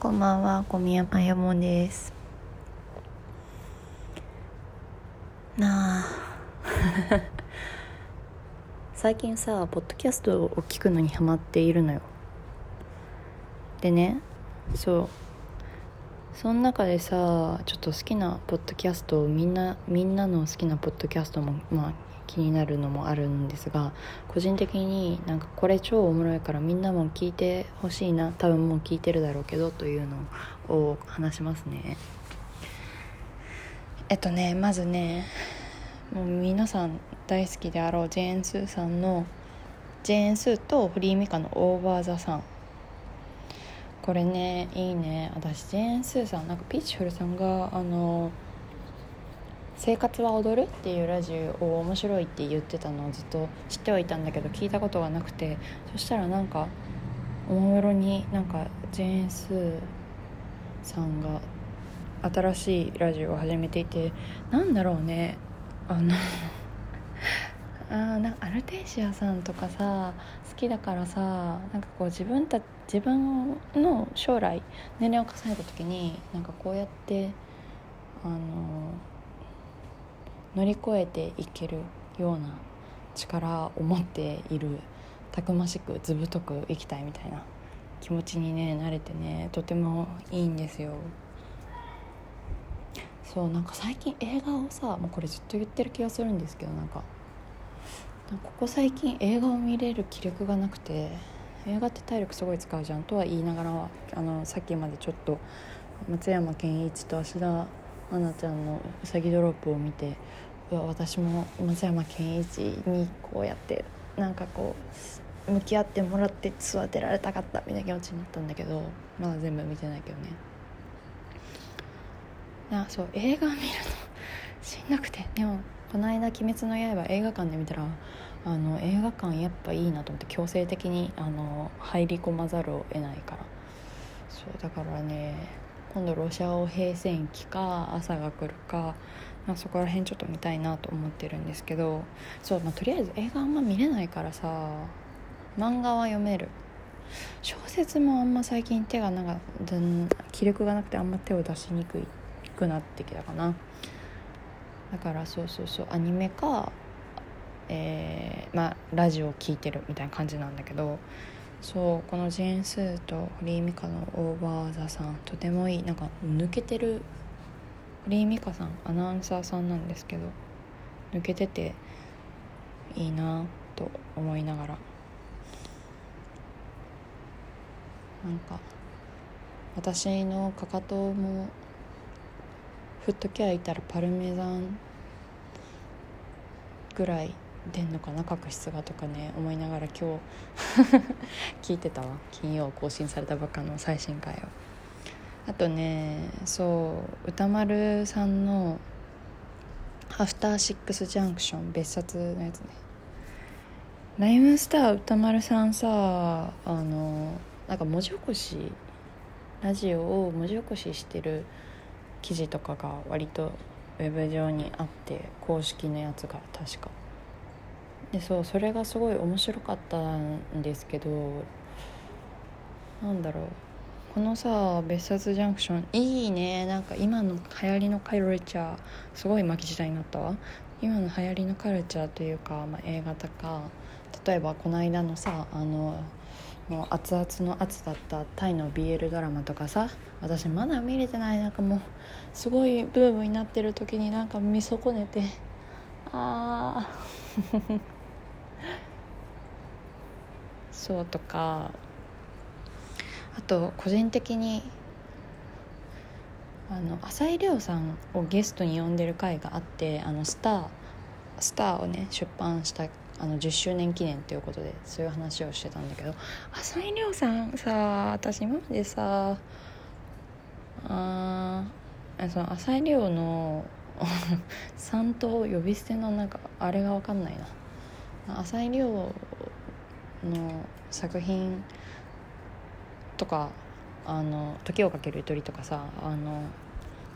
こんばんは、小宮かやもんです。なあ最近さ、ポッドキャストを聞くのにハマっているのよ。でね、その中でさ、ちょっと好きなポッドキャストをみんなの好きなポッドキャストもまあ気になるのもあるんですが、個人的になんかこれ超おもろいからみんなも聞いてほしいな、多分もう聞いてるだろうけどというのを話しますね。まずね、もう皆さん大好きであろうジェーン・スーさんのジェーン・スーとフリーミカのオーバー・ザ・サン、これね、いいね。私ジェーン・スーさん、なんかピッチフルさんが生活は踊るっていうラジオを面白いって言ってたのをずっと知ってはいたんだけど、聞いたことがなくて、そしたらなんかおもろに、なんかジェーン・スーさんが新しいラジオを始めていて、なんだろうね、なんかアルテンシアさんとかさ好きだからさ、なんかこう自分の将来年齢を重ねた時になんかこうやって乗り越えていけるような力を持っている、たくましくずぶとく生きたいみたいな気持ちにね慣れてね、とてもいいんですよ。そう、なんか最近映画をさ、もうこれずっと言ってる気がするんですけど、なんかここ最近映画を見れる気力がなくて、映画って体力すごい使うじゃんとは言いながら、さっきまでちょっと松山ケンイチと芦田愛菜ちゃんのうさぎドロップを見て、うわ私も松山ケンイチにこうやってなんかこう向き合ってもらって育てられたかったみたいな気持ちになったんだけど、まだ全部見てないけどね。そう映画見るのしんどくて、でもこの間鬼滅の刃映画館で見たら、映画館やっぱいいなと思って強制的に入り込まざるを得ないから、そうだからね、今度ロシアを平戦期か朝が来るか、そこら辺ちょっと見たいなと思ってるんですけど、そう、とりあえず映画あんま見れないからさ、漫画は読める、小説もあんま最近手が気力がなくてあんま手を出しにくいくなってきたかな。だからそうアニメか、ラジオを聞いてるみたいな感じなんだけど、そうこのジェーン・スーと堀井美香のオーバー・ザ・さん、とてもいい、なんか抜けてる、堀井美香さんアナウンサーさんなんですけど抜けてていいなと思いながら、なんか私のかかとも振っときゃいたらパルメザンぐらい出んのかな角質がとかね思いながら今日聞いてたわ、金曜更新されたばっかの最新回を。あとね、そう歌丸さんのアフターシックスジャンクション別冊のやつね。ライムスター歌丸さんさ、なんか文字起こし、ラジオを文字起こししてる記事とかが割とウェブ上にあって、公式のやつが確かで、それがすごい面白かったんですけど、なんだろう、このさ別冊ジャンクションいいね。なんか今の流行りのカルチャー、すごい巻き時代になったわ。今の流行りのカルチャーというか、映画とか、例えばこの間のさもう熱々の熱だったタイの BL ドラマとかさ、私まだ見れてない、なんかもうすごいブームになってる時になんか見損ねて、そうとか、あと個人的に浅井亮さんをゲストに呼んでる回があって、スターをね出版した10周年記念ということでそういう話をしてたんだけど、浅井亮さんさ、私今までさその浅井亮のさんと呼び捨てのなんかあれが分かんないな、浅井亮の作品とか時をかけるゆとりとかさ、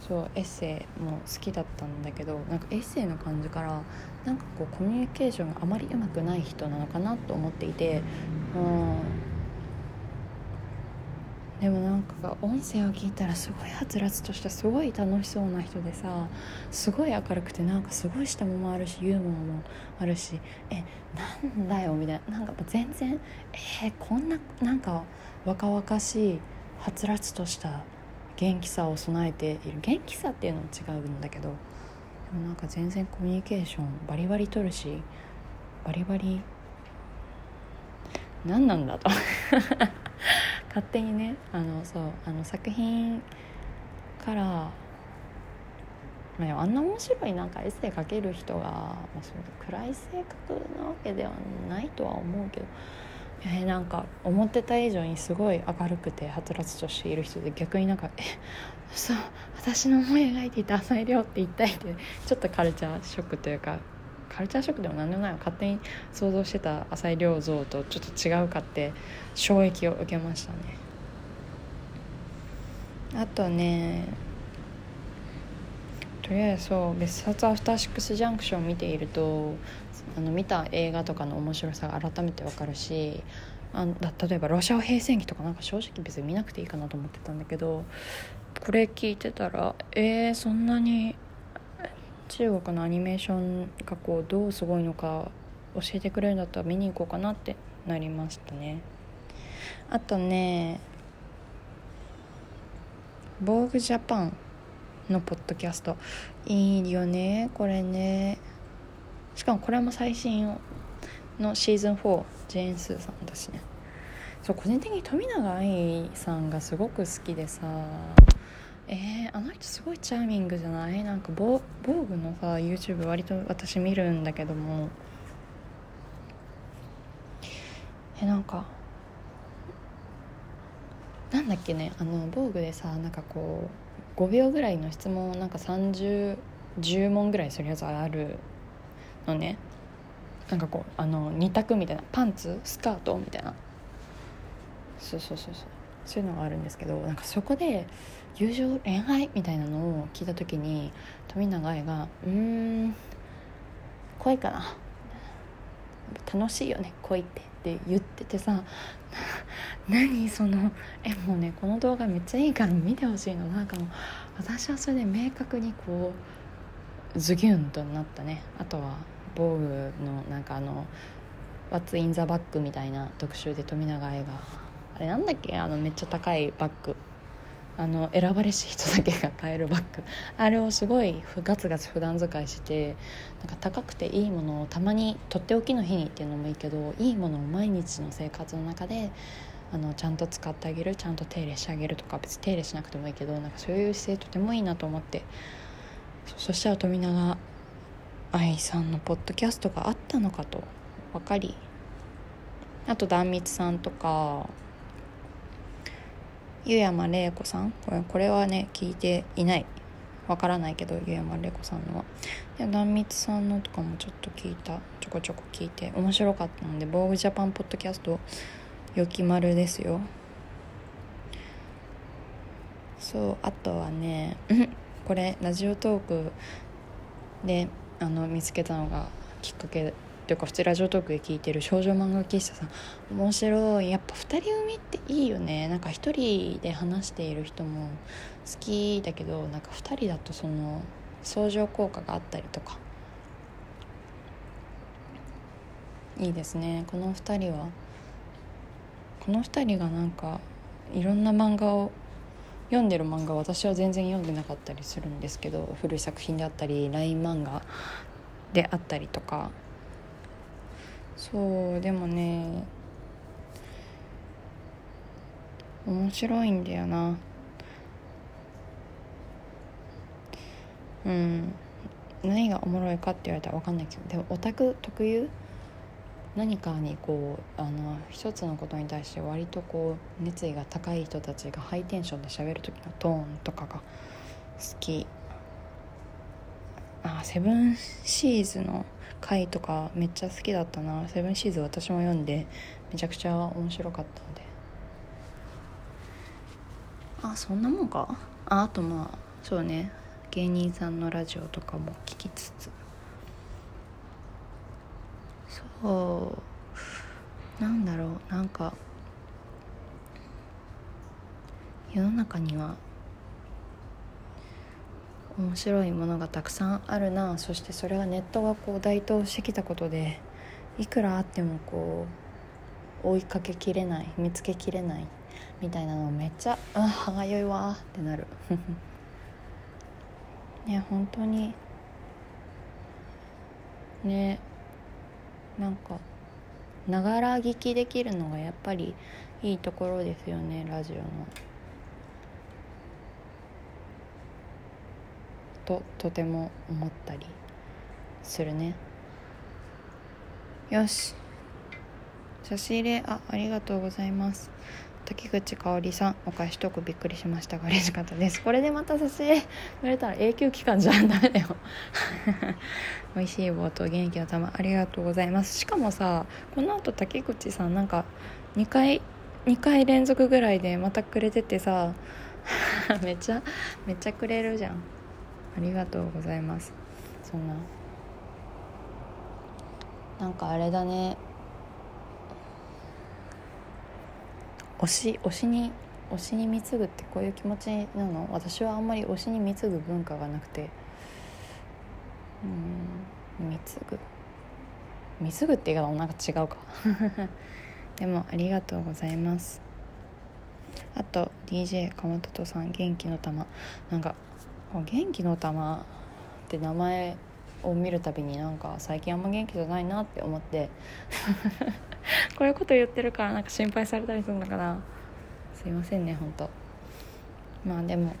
そうエッセイも好きだったんだけど、なんかエッセイの感じからなんかこうコミュニケーションがあまりうまくない人なのかなと思っていて、でもなんか音声を聞いたらすごいはつらつとしたすごい楽しそうな人でさ、すごい明るくてなんかすごい下もあるしユーモアもあるし、なんだよみたいな、なんか全然こんななんか若々しいはつらつとした元気さを備えている、元気さっていうのも違うんだけど、でもなんか全然コミュニケーションバリバリ取るし、バリバリ何なんだと勝手にね、作品から、あんな面白いなんかエッセイ書ける人が、その暗い性格なわけではないとは思うけど、なんか思ってた以上にすごい明るくてはつらつとしている人で、逆になんかそう私の思い描いていた浅井亮って一体ってちょっとカルチャーショックというか、カルチャーショックでも何でもないわ、勝手に想像してた浅井亮像とちょっと違うかって衝撃を受けましたね。あとね、とりあえず別冊アフターシックスジャンクション見ていると、見た映画とかの面白さが改めて分かるし、例えばロシア平戦記とかなんか正直別に見なくていいかなと思ってたんだけど、これ聞いてたらそんなに中国のアニメーションがこうどうすごいのか教えてくれるんだったら見に行こうかなってなりましたね。あとね、Vogue Japan のポッドキャストいいよねこれね。しかもこれも最新のシーズン4、ジェーンスーさんだしね。そう、個人的に富永愛さんがすごく好きでさ、あの人すごいチャーミングじゃない？なんかVogueのさ YouTube 割と私見るんだけども、なんかなんだっけね、Vogueでさ、なんかこう5秒ぐらいの質問をなんか10問ぐらいするやつあるのね。なんかこう2択みたいな、パンツスカートみたいな、そういうのがあるんですけど、なんかそこで友情恋愛みたいなのを聞いた時に富永愛が恋かな、楽しいよね恋って言っててさ何そのもうね、この動画めっちゃいいから見てほしいの。なんかもう私はそれで明確にこうズギュンとなったね。あとはVogueのなんかWhat's in the Bag みたいな特集で富永愛がなんだっけ、めっちゃ高いバッグ、選ばれし人だけが買えるバッグ、あれをすごいガツガツ普段使いして、なんか高くていいものをたまにとっておきの日にっていうのもいいけど、いいものを毎日の生活の中でちゃんと使ってあげる、ちゃんと手入れしてあげるとか、別に手入れしなくてもいいけど、なんかそういう姿勢とてもいいなと思って、 そしたら富永愛さんのポッドキャストがあったのかと分かり、あと壇蜜さんとか湯山玲子さん、これはね聞いていない、わからないけど、湯山玲子さんのはで、壇蜜さんのとかもちょっと聞いた、ちょこちょこ聞いて面白かったので、Vogue Japan ポッドキャストよきまるですよ。そう、あとはねこれラジオトークで見つけたのがきっかけというか、普通ラジオトークで聞いてる少女漫画喫茶さん面白い。やっぱ二人組っていいよね。なんか一人で話している人も好きだけど、なんか二人だとその相乗効果があったりとかいいですね。この二人がなんかいろんな漫画を読んでる、漫画私は全然読んでなかったりするんですけど、古い作品であったり LINE 漫画であったりとか、そうでもね面白いんだよな。何がおもろいかって言われたら分かんないけど、でもオタク特有、何かにこう一つのことに対して割とこう熱意が高い人たちがハイテンションで喋る時のトーンとかが好き。セブンシーズの回とかめっちゃ好きだったな。セブンシーズ私も読んでめちゃくちゃ面白かったので、そんなもんか。あとそうね、芸人さんのラジオとかも聞きつつ、そうなんだろう、なんか世の中には面白いものがたくさんあるな。そしてそれはネットがこう台頭してきたことで、いくらあってもこう追いかけきれない、見つけきれないみたいなのをめっちゃ歯がゆいわってなるね、本当にね、なんかながら聞きできるのがやっぱりいいところですよね、ラジオのととても思ったりするね。よし、差し入れありがとうございます。滝口香織さん、お返しトークびっくりしましたが嬉しかったです。これでまた差し入れくれたら永久期間じゃん、ダメだよ美味しい棒と元気の玉ありがとうございます。しかもさ、この後滝口さんなんか2回連続ぐらいでまたくれててさめっちゃくれるじゃん。ありがとうございます。そんな、なんかあれだね、推しに貢ぐってこういう気持ちなの？私はあんまり推しに貢ぐ文化がなくて、貢ぐって言い方もなんか違うかでもありがとうございます。あと DJ かまととさん、元気の玉、なんか元気の玉って名前を見るたびになんか最近あんま元気じゃないなって思ってこういうこと言ってるからなんか心配されたりするのかな、すいませんね、ほんと。まあでも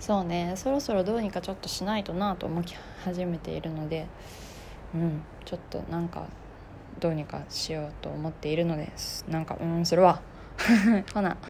そうね、そろそろどうにかちょっとしないとなと思い始めているので、ちょっとなんかどうにかしようと思っているのです。なんかそれはほな